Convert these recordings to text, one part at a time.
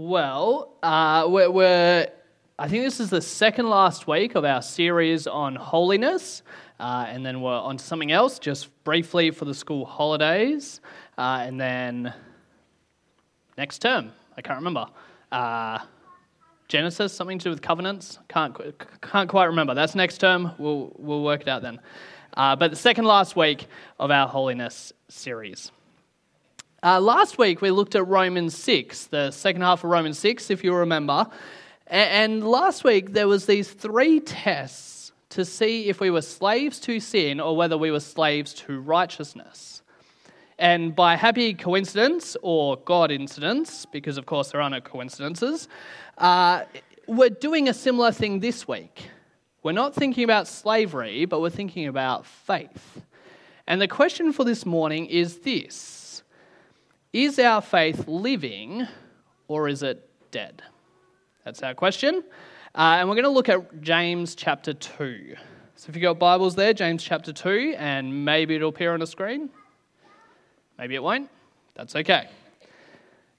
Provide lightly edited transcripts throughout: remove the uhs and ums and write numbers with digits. Well, I think this is the second last week of our series on holiness, and then we're on to something else, just briefly for the school holidays, and then next term, I can't remember. Genesis, something to do with covenants? Can't quite remember. That's next term. We'll work it out then. But the second last week of our holiness series. Last week, we looked at Romans 6, the second half of Romans 6, if you remember. And last week, there was these three tests to see if we were slaves to sin or whether we were slaves to righteousness. And by happy coincidence or God incidence, because of course there are no coincidences, we're doing a similar thing this week. We're not thinking about slavery, but we're thinking about faith. And the question for this morning is this. Is our faith living or is it dead? That's our question. And we're going to look at James chapter 2. So if you've got Bibles there, James chapter 2, and maybe it'll appear on a screen. Maybe it won't. That's okay.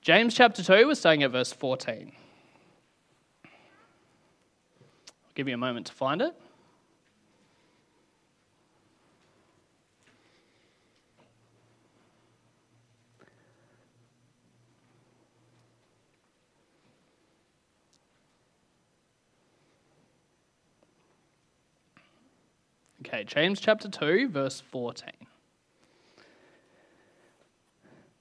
James chapter 2, we're starting at verse 14. I'll give you a moment to find it. Okay, James chapter 2, verse 14.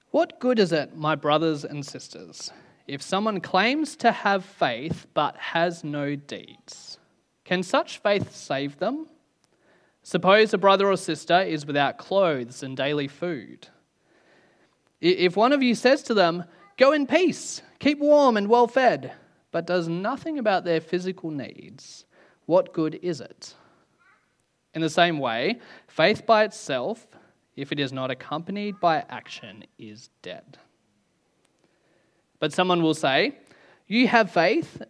What good is it, my brothers and sisters, if someone claims to have faith but has no deeds? Can such faith save them? Suppose a brother or sister is without clothes and daily food. If one of you says to them, "Go in peace, keep warm and well fed," but does nothing about their physical needs, what good is it? In the same way, faith by itself, if it is not accompanied by action, is dead. But someone will say, "You have faith,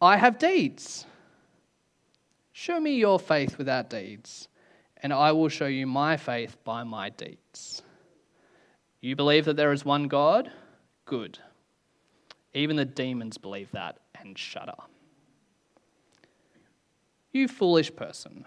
I have deeds. Show me your faith without deeds, and I will show you my faith by my deeds. You believe that there is one God? Good. Even the demons believe that and shudder." You foolish person.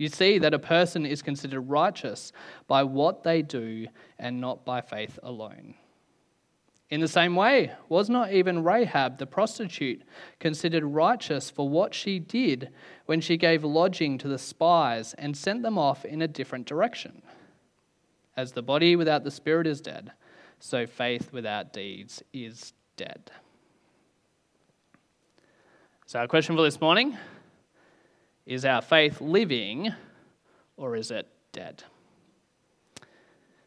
You see that a person is considered righteous by what they do and not by faith alone. In the same way, was not even Rahab the prostitute considered righteous for what she did when she gave lodging to the spies and sent them off in a different direction? As the body without the spirit is dead, so faith without deeds is dead. So our question for this morning: is our faith living or is it dead?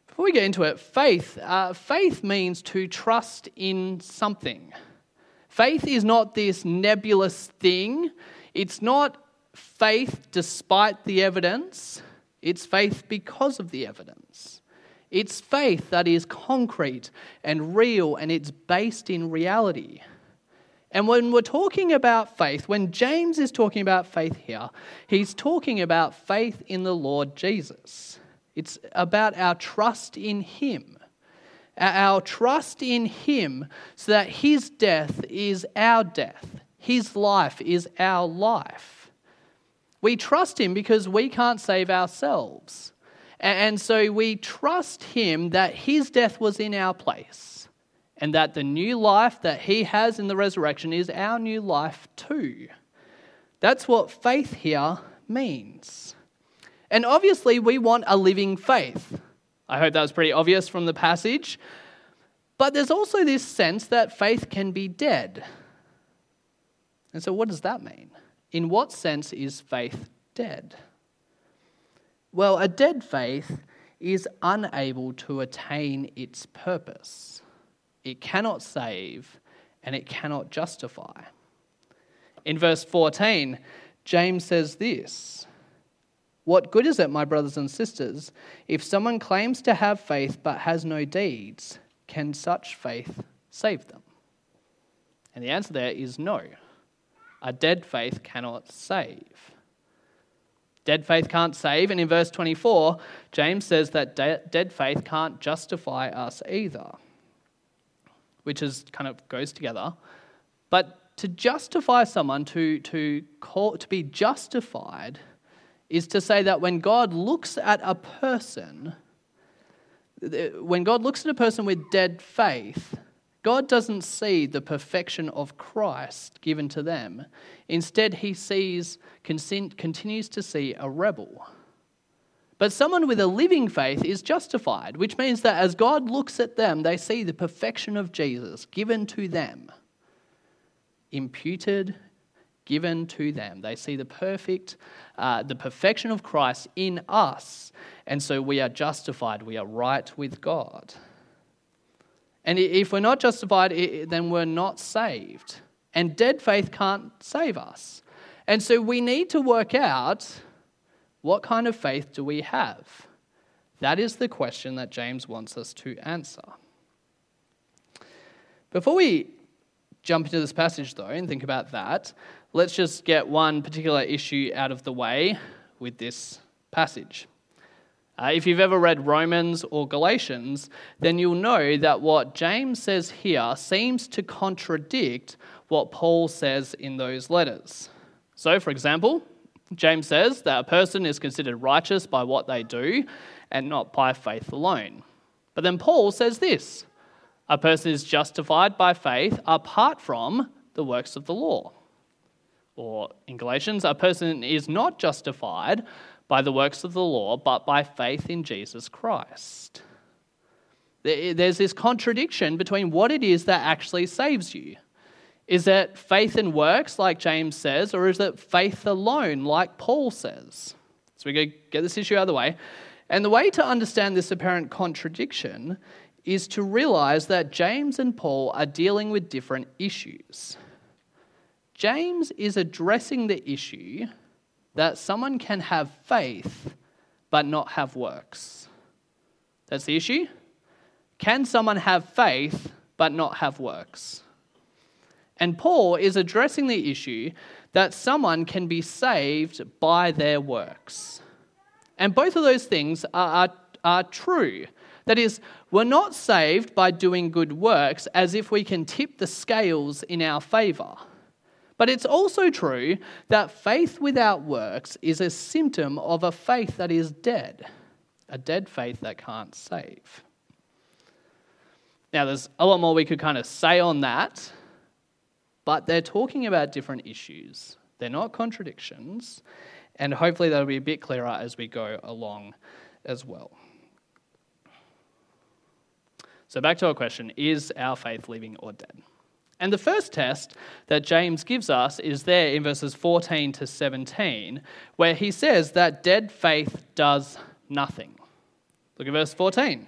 Before we get into it, faith means to trust in something. Faith is not this nebulous thing. It's not faith despite the evidence. It's faith because of the evidence. It's faith that is concrete and real, and it's based in reality. And when we're talking about faith, when James is talking about faith here, he's talking about faith in the Lord Jesus. It's about our trust in him. Our trust in him so that his death is our death. His life is our life. We trust him because we can't save ourselves. And so we trust him that his death was in our place, and that the new life that he has in the resurrection is our new life too. That's what faith here means. And obviously we want a living faith. I hope that was pretty obvious from the passage. But there's also this sense that faith can be dead. And so what does that mean? In what sense is faith dead? Well, a dead faith is unable to attain its purpose. It cannot save and it cannot justify. In verse 14, James says this, "What good is it, my brothers and sisters, if someone claims to have faith but has no deeds? Can such faith save them?" And the answer there is no. A dead faith cannot save. Dead faith can't save, and in verse 24, James says that dead faith can't justify us either, which is kind of goes together. But to justify someone, to be justified, is to say that when God looks at a person, when God looks at a person with dead faith, God doesn't see the perfection of Christ given to them. Instead, he continues to see a rebel. But someone with a living faith is justified, which means that as God looks at them, they see the perfection of Jesus given to them. Imputed, given to them. They see the perfection of Christ in us, and so we are justified. We are right with God. And if we're not justified, then we're not saved. And dead faith can't save us. And so we need to work out, what kind of faith do we have? That is the question that James wants us to answer. Before we jump into this passage, though, and think about that, let's just get one particular issue out of the way with this passage. If you've ever read Romans or Galatians, then you'll know that what James says here seems to contradict what Paul says in those letters. So, for example, James says that a person is considered righteous by what they do and not by faith alone. But then Paul says this, a person is justified by faith apart from the works of the law. Or in Galatians, a person is not justified by the works of the law, but by faith in Jesus Christ. There's this contradiction between what it is that actually saves you. Is it faith and works, like James says, or is it faith alone, like Paul says? So we go get this issue out of the way. And the way to understand this apparent contradiction is to realize that James and Paul are dealing with different issues. James is addressing the issue that someone can have faith but not have works. That's the issue. Can someone have faith but not have works? And Paul is addressing the issue that someone can be saved by their works. And both of those things are true. That is, we're not saved by doing good works as if we can tip the scales in our favour. But it's also true that faith without works is a symptom of a faith that is dead, a dead faith that can't save. Now, there's a lot more we could kind of say on that, but they're talking about different issues. They're not contradictions, and hopefully that'll be a bit clearer as we go along as well. So back to our question, is our faith living or dead? And the first test that James gives us is there in verses 14 to 17, where he says that dead faith does nothing. Look at verse 14.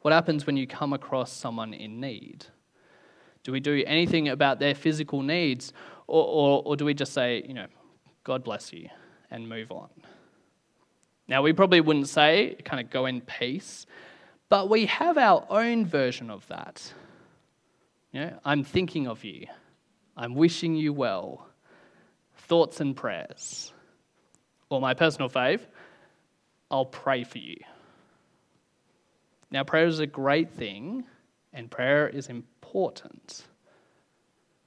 What happens when you come across someone in need? Do we do anything about their physical needs, or do we just say, God bless you, and move on? Now, we probably wouldn't say, kind of go in peace, but we have our own version of that. I'm thinking of you. I'm wishing you well. Thoughts and prayers. Or my personal fave, I'll pray for you. Now, prayer is a great thing, and prayer is important.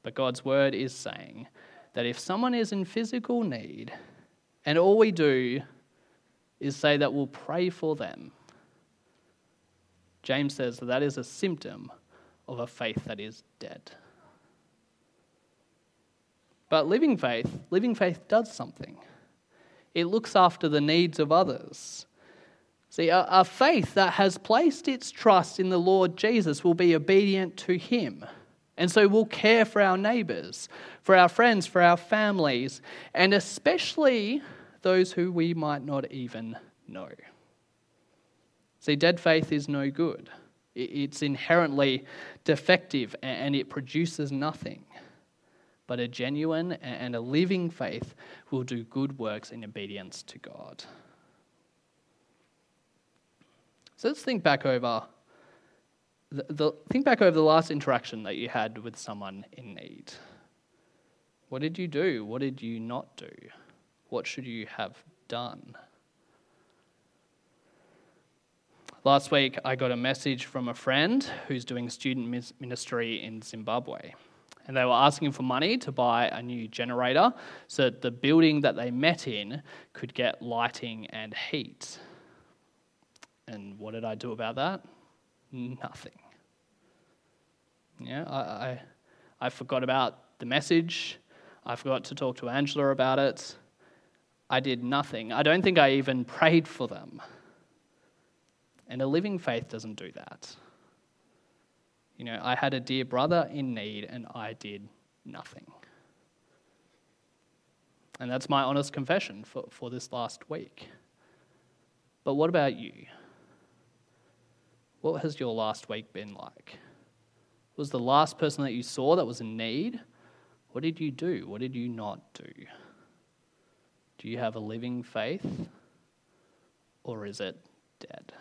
But God's word is saying that if someone is in physical need, and all we do is say that we'll pray for them, James says that is a symptom of a faith that is dead. But living faith does something. It looks after the needs of others. See, a faith that has placed its trust in the Lord Jesus will be obedient to him. And so we'll care for our neighbours, for our friends, for our families, and especially those who we might not even know. See, dead faith is no good. It's inherently defective and it produces nothing. But a genuine and a living faith will do good works in obedience to God. So let's think back over the last interaction that you had with someone in need. What did you do? What did you not do? What should you have done? Last week, I got a message from a friend who's doing student ministry in Zimbabwe. And they were asking for money to buy a new generator so that the building that they met in could get lighting and heat. And what did I do about that? Nothing. Yeah, I forgot about the message. I forgot to talk to Angela about it. I did nothing. I don't think I even prayed for them. And a living faith doesn't do that. You know, I had a dear brother in need and I did nothing. And that's my honest confession for this last week. But what about you? What has your last week been like? Was the last person that you saw that was in need? What did you do? What did you not do? Do you have a living faith? Or is it dead?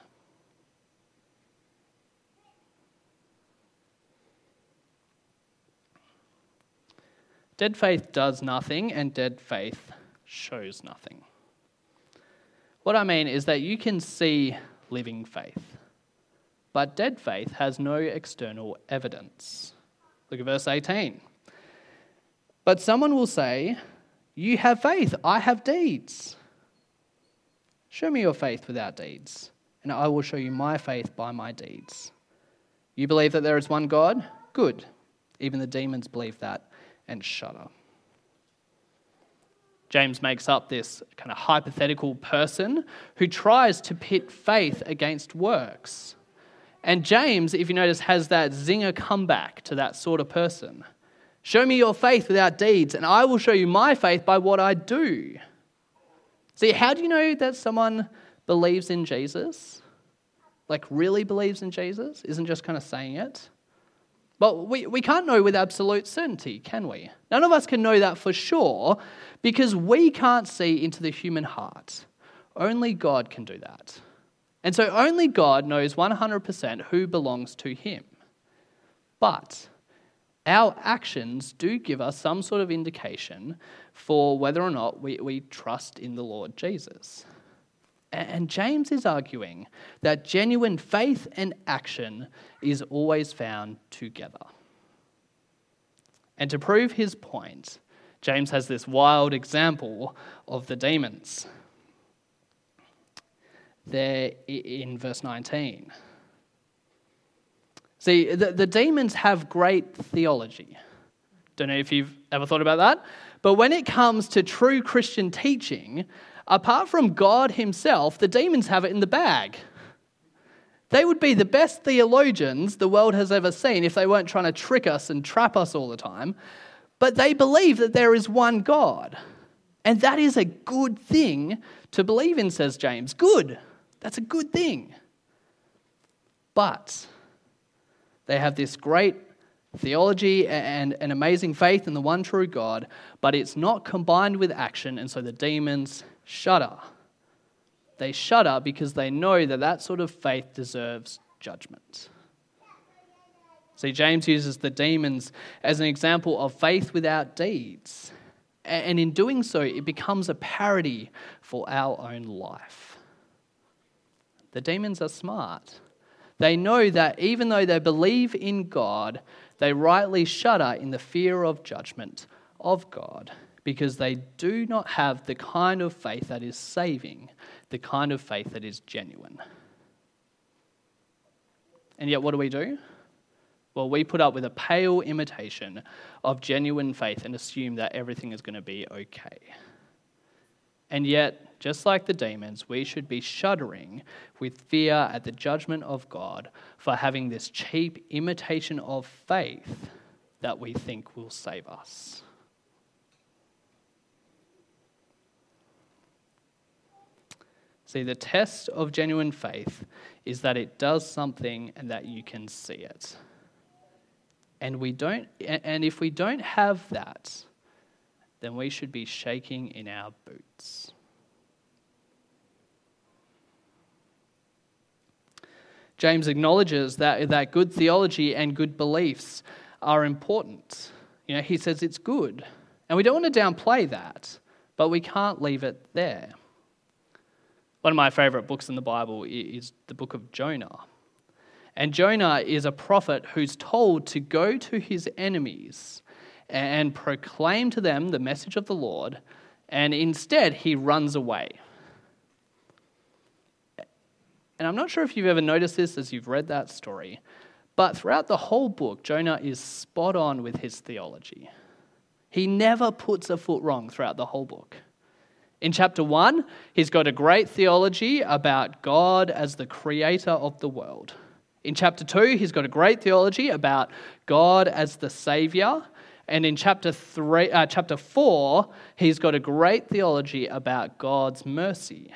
Dead faith does nothing, and dead faith shows nothing. What I mean is that you can see living faith. But dead faith has no external evidence. Look at verse 18. But someone will say, "You have faith, I have deeds. Show me your faith without deeds, and I will show you my faith by my deeds. You believe that there is one God? Good. Even the demons believe that and shudder." James makes up this kind of hypothetical person who tries to pit faith against works. And James, if you notice, has that zinger comeback to that sort of person. Show me your faith without deeds, and I will show you my faith by what I do. See, how do you know that someone believes in Jesus? Like, really believes in Jesus? Isn't just kind of saying it? But we can't know with absolute certainty, can we? None of us can know that for sure, because we can't see into the human heart. Only God can do that. And so only God knows 100% who belongs to him. But our actions do give us some sort of indication for whether or not we trust in the Lord Jesus. And James is arguing that genuine faith and action is always found together. And to prove his point, James has this wild example of the demons. There in verse 19. See, the demons have great theology. Don't know if you've ever thought about that. But when it comes to true Christian teaching, apart from God himself, the demons have it in the bag. They would be the best theologians the world has ever seen if they weren't trying to trick us and trap us all the time. But they believe that there is one God. And that is a good thing to believe in, says James. Good. That's a good thing. But they have this great theology and an amazing faith in the one true God, but it's not combined with action, and so the demons shudder. They shudder because they know that that sort of faith deserves judgment. See, James uses the demons as an example of faith without deeds. And in doing so, it becomes a parody for our own life. The demons are smart. They know that even though they believe in God, they rightly shudder in the fear of judgment of God because they do not have the kind of faith that is saving, the kind of faith that is genuine. And yet, what do we do? Well, we put up with a pale imitation of genuine faith and assume that everything is going to be okay. And yet, just like the demons, we should be shuddering with fear at the judgment of God for having this cheap imitation of faith that we think will save us. See, the test of genuine faith is that it does something and that you can see it. And if we don't have that, then we should be shaking in our boots. James acknowledges that good theology and good beliefs are important. You know, he says it's good. And we don't want to downplay that, but we can't leave it there. One of my favourite books in the Bible is the book of Jonah. And Jonah is a prophet who's told to go to his enemies and proclaim to them the message of the Lord, and instead he runs away. And I'm not sure if you've ever noticed this as you've read that story, but throughout the whole book, Jonah is spot on with his theology. He never puts a foot wrong throughout the whole book. In chapter 1, he's got a great theology about God as the creator of the world. In chapter 2, he's got a great theology about God as the Saviour. And in chapter 4, he's got a great theology about God's mercy.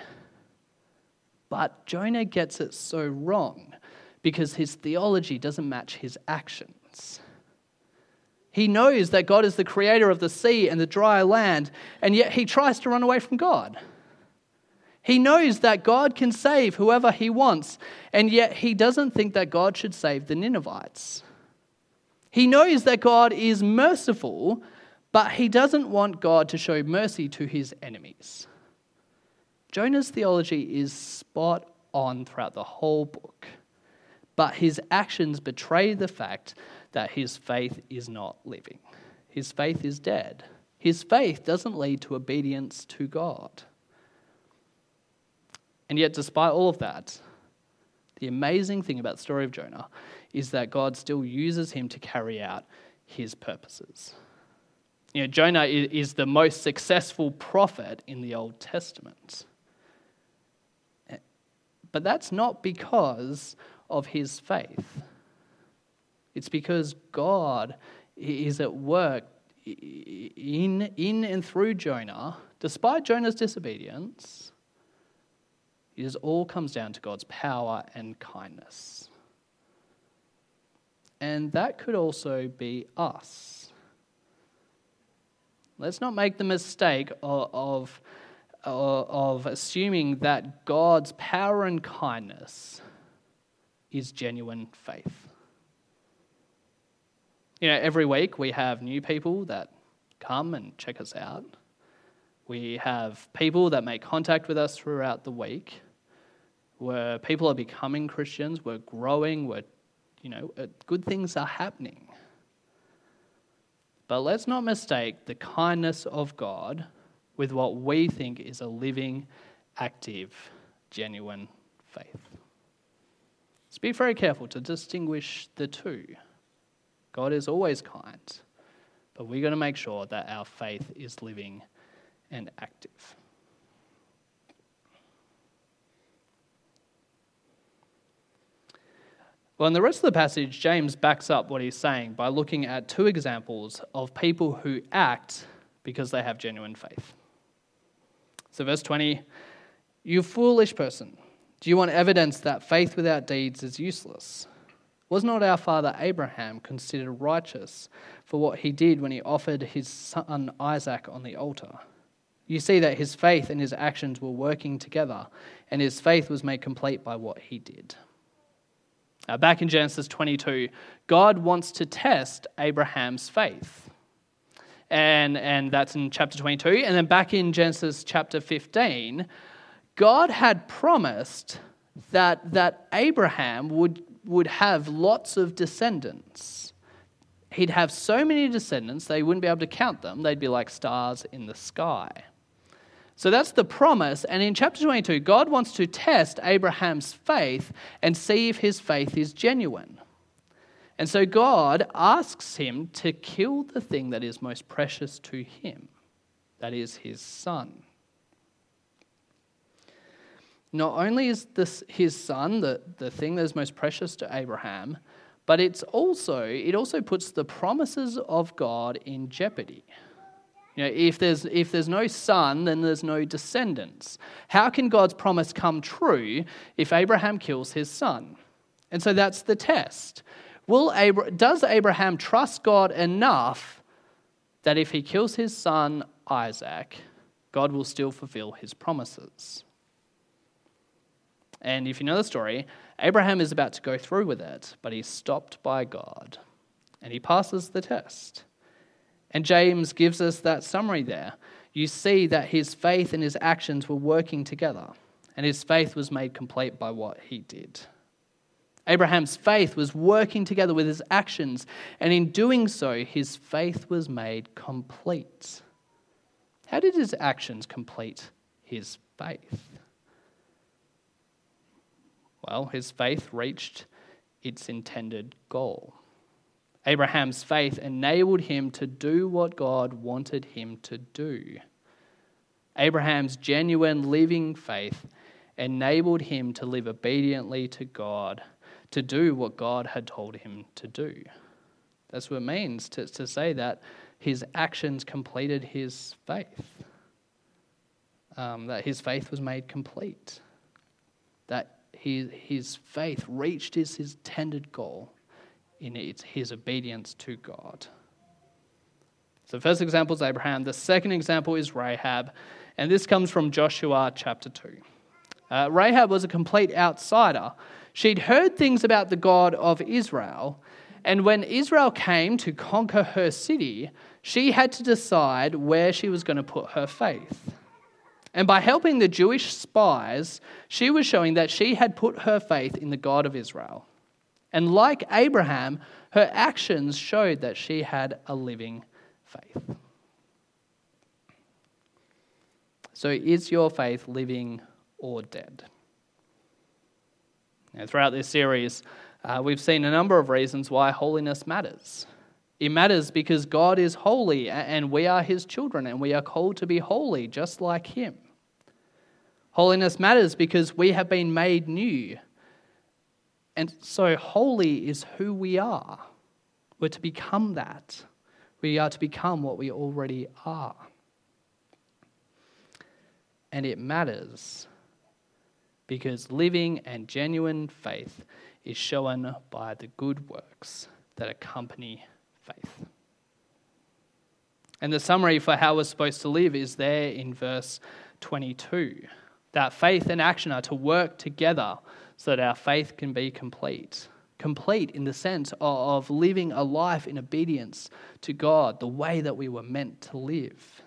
But Jonah gets it so wrong because his theology doesn't match his actions. He knows that God is the creator of the sea and the dry land, and yet he tries to run away from God. He knows that God can save whoever he wants, and yet he doesn't think that God should save the Ninevites. He knows that God is merciful, but he doesn't want God to show mercy to his enemies. Jonah's theology is spot on throughout the whole book, but his actions betray the fact that his faith is not living. His faith is dead. His faith doesn't lead to obedience to God. And yet, despite all of that, the amazing thing about the story of Jonah is that God still uses him to carry out his purposes. You know, Jonah is the most successful prophet in the Old Testament. But that's not because of his faith. It's because God is at work in and through Jonah. Despite Jonah's disobedience, it just all comes down to God's power and kindness. And that could also be us. Let's not make the mistake of assuming that God's power and kindness is genuine faith. You know, every week we have new people that come and check us out. We have people that make contact with us throughout the week, where people are becoming Christians, we're growing, good things are happening. But let's not mistake the kindness of God with what we think is a living, active, genuine faith. So be very careful to distinguish the two. God is always kind, but we've got to make sure that our faith is living and active. Well, in the rest of the passage, James backs up what he's saying by looking at two examples of people who act because they have genuine faith. So verse 20, "You foolish person, do you want evidence that faith without deeds is useless? Was not our father Abraham considered righteous for what he did when he offered his son Isaac on the altar? You see that his faith and his actions were working together, and his faith was made complete by what he did." Now, back in Genesis 22, God wants to test Abraham's faith. And that's in chapter 22. And then back in Genesis chapter 15, God had promised that Abraham would have lots of descendants. He'd have so many descendants, they wouldn't be able to count them. They'd be like stars in the sky. So that's the promise. And in chapter 22, God wants to test Abraham's faith and see if his faith is genuine. And so God asks him to kill the thing that is most precious to him, that is his son. Not only is this his son, the thing that is most precious to Abraham, but it also puts the promises of God in jeopardy. You know, if there's no son, then there's no descendants. How can God's promise come true if Abraham kills his son? And so that's the test. Does Abraham trust God enough that if he kills his son Isaac, God will still fulfill his promises? And if you know the story, Abraham is about to go through with it, but he's stopped by God, and he passes the test. And James gives us that summary there. You see that his faith and his actions were working together, and his faith was made complete by what he did. Abraham's faith was working together with his actions, and in doing so, his faith was made complete. How did his actions complete his faith? Well, his faith reached its intended goal. Abraham's faith enabled him to do what God wanted him to do. Abraham's genuine living faith enabled him to live obediently to God, to do what God had told him to do. That's what it means to say that his actions completed his faith, that his faith was made complete, that his faith reached his intended goal in his obedience to God. So the first example is Abraham. The second example is Rahab. And this comes from Joshua chapter 2. Rahab was a complete outsider. She'd heard things about the God of Israel. And when Israel came to conquer her city, she had to decide where she was going to put her faith. And by helping the Jewish spies, she was showing that she had put her faith in the God of Israel. And like Abraham, her actions showed that she had a living faith. So is your faith living or dead? Now, throughout this series, we've seen a number of reasons why holiness matters. It matters because God is holy and we are his children and we are called to be holy just like him. Holiness matters because we have been made new. And so holy is who we are. We're to become that. We are to become what we already are. And it matters because living and genuine faith is shown by the good works that accompany faith. And the summary for how we're supposed to live is there in verse 22. That faith and action are to work together so that our faith can be complete. Complete in the sense of living a life in obedience to God, the way that we were meant to live.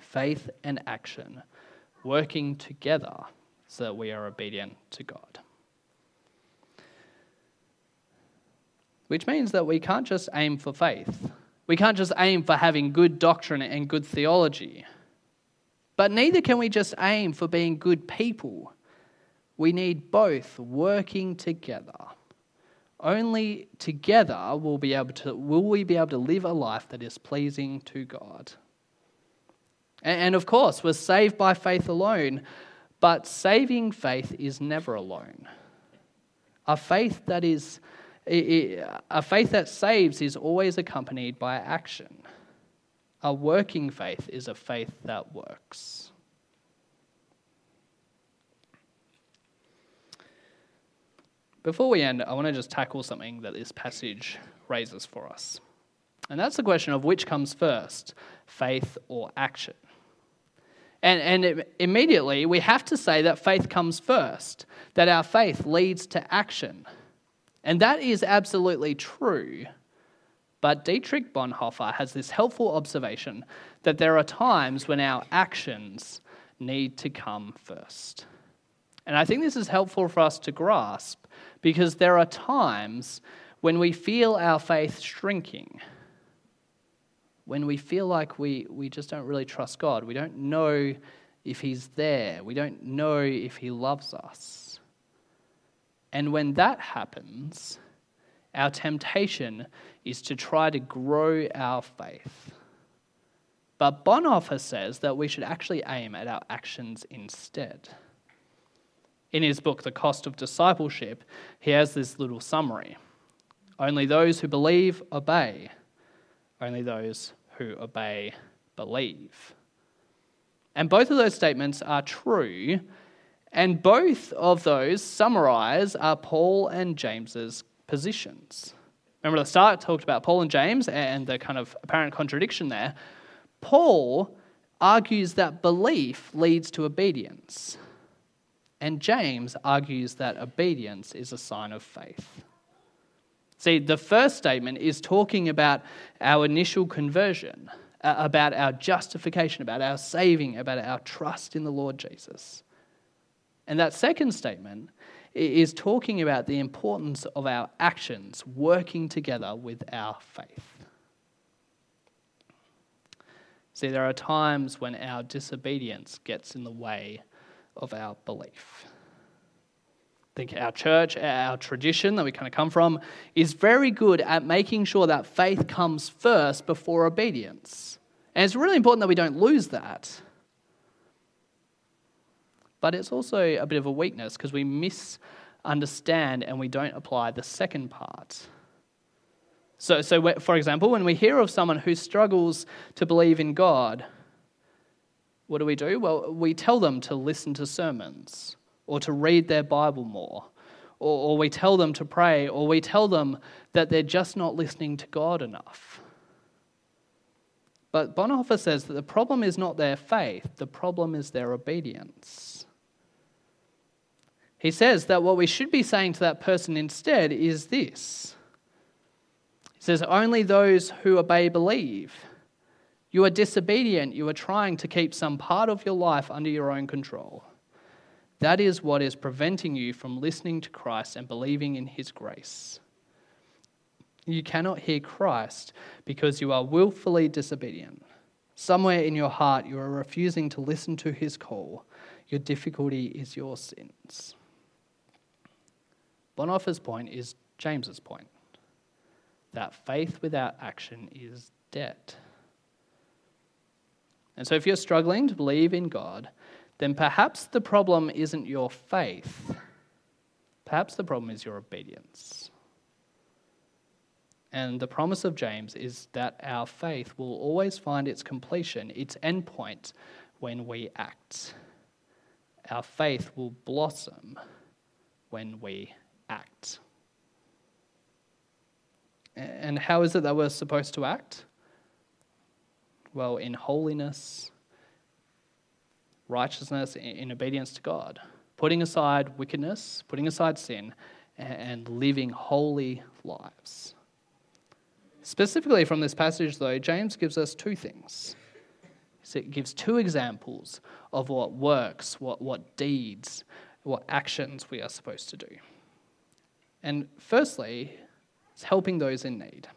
Faith and action working together so that we are obedient to God. Which means that we can't just aim for faith. We can't just aim for having good doctrine and good theology. But neither can we just aim for being good people. We need both working together. Only together will we be able to live a life that is pleasing to God. And of course, we're saved by faith alone, but saving faith is never alone. A faith that saves is always accompanied by action. A working faith is a faith that works. Before we end, I want to just tackle something that this passage raises for us. And that's the question of which comes first, faith or action. And immediately we have to say that faith comes first, that our faith leads to action. And that is absolutely true. But Dietrich Bonhoeffer has this helpful observation that there are times when our actions need to come first. And I think this is helpful for us to grasp because there are times when we feel our faith shrinking, when we feel like we just don't really trust God. We don't know if he's there. We don't know if he loves us. And when that happens, Our temptation is to try to grow our faith. But Bonhoeffer says that we should actually aim at our actions instead. In his book, The Cost of Discipleship, he has this little summary. Only those who believe obey. Only those who obey believe. And both of those statements are true, and both of those summarize our Paul and James's positions. Remember at the start, I talked about Paul and James and the kind of apparent contradiction there. Paul argues that belief leads to obedience, and James argues that obedience is a sign of faith. See, the first statement is talking about our initial conversion, about our justification, about our saving, about our trust in the Lord Jesus. And that second statement is talking about the importance of our actions working together with our faith. See, there are times when our disobedience gets in the way of our belief. I think our church, our tradition that we kind of come from, is very good at making sure that faith comes first before obedience. And it's really important that we don't lose that. But it's also a bit of a weakness because we misunderstand and we don't apply the second part. So for example, when we hear of someone who struggles to believe in God, what do? Well, we tell them to listen to sermons, or to read their Bible more, or we tell them to pray, or we tell them that they're just not listening to God enough. But Bonhoeffer says that the problem is not their faith, the problem is their obedience. He says that what we should be saying to that person instead is this. He says, only those who obey believe. You are disobedient, you are trying to keep some part of your life under your own control. That is what is preventing you from listening to Christ and believing in his grace. You cannot hear Christ because you are willfully disobedient. Somewhere in your heart, you are refusing to listen to his call. Your difficulty is your sins. Bonhoeffer's point is James's point, that faith without action is dead. And so if you're struggling to believe in God, then perhaps the problem isn't your faith. Perhaps the problem is your obedience. And the promise of James is that our faith will always find its completion, its endpoint, when we act. Our faith will blossom when we act. And how is it that we're supposed to act? Well, in holiness, righteousness, in obedience to God, putting aside wickedness, putting aside sin, and living holy lives. Specifically from this passage, though, James gives us two things. So it gives two examples of what works, what deeds, what actions we are supposed to do. And firstly, it's helping those in need.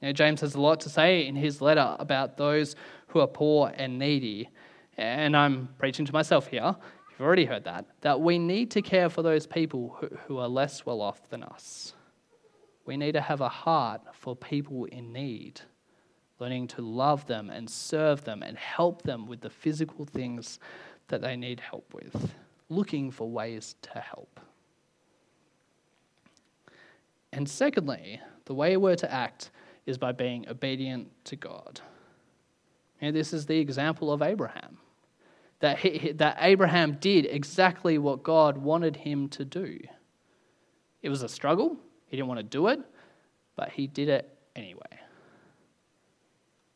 Now, James has a lot to say in his letter about those who are poor and needy. And I'm preaching to myself here, you've already heard that we need to care for those people who are less well off than us. We need to have a heart for people in need, learning to love them and serve them and help them with the physical things that they need help with, looking for ways to help. And secondly, the way we're to act is by being obedient to God. And this is the example of Abraham. That Abraham did exactly what God wanted him to do. It was a struggle. He didn't want to do it, but he did it anyway.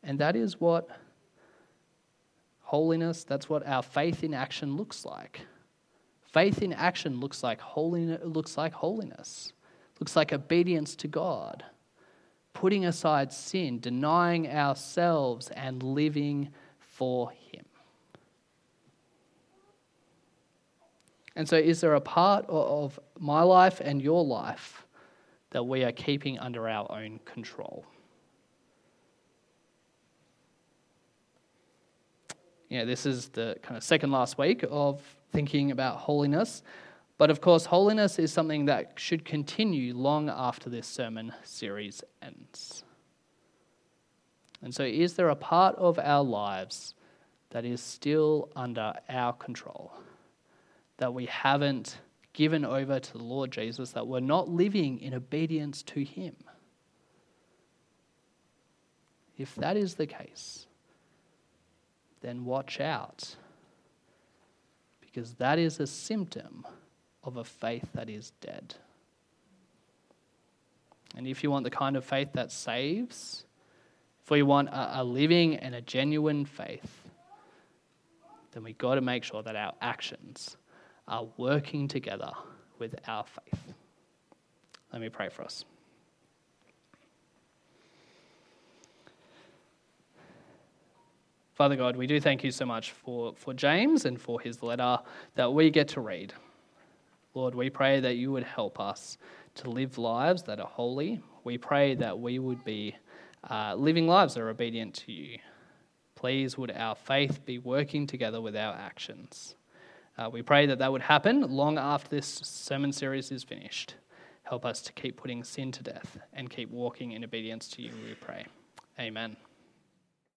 And that is what holiness, that's what our faith in action looks like. Faith in action looks like holiness, looks like obedience to God, putting aside sin, denying ourselves, and living for him. And so is there a part of my life and your life that we are keeping under our own control? This is the kind of second last week of thinking about holiness, But of course, holiness is something that should continue long after this sermon series ends. And so, is there a part of our lives that is still under our control, that we haven't given over to the Lord Jesus, that we're not living in obedience to him? If that is the case, then watch out, because that is a symptom of a faith that is dead. And if you want the kind of faith that saves, if we want a living and a genuine faith, then we've got to make sure that our actions are working together with our faith. Let me pray for us. Father God, we do thank you so much for James and for his letter that we get to read. Lord, we pray that you would help us to live lives that are holy. We pray that we would be living lives that are obedient to you. Please, would our faith be working together with our actions? We pray that that would happen long after this sermon series is finished. Help us to keep putting sin to death and keep walking in obedience to you, we pray. Amen.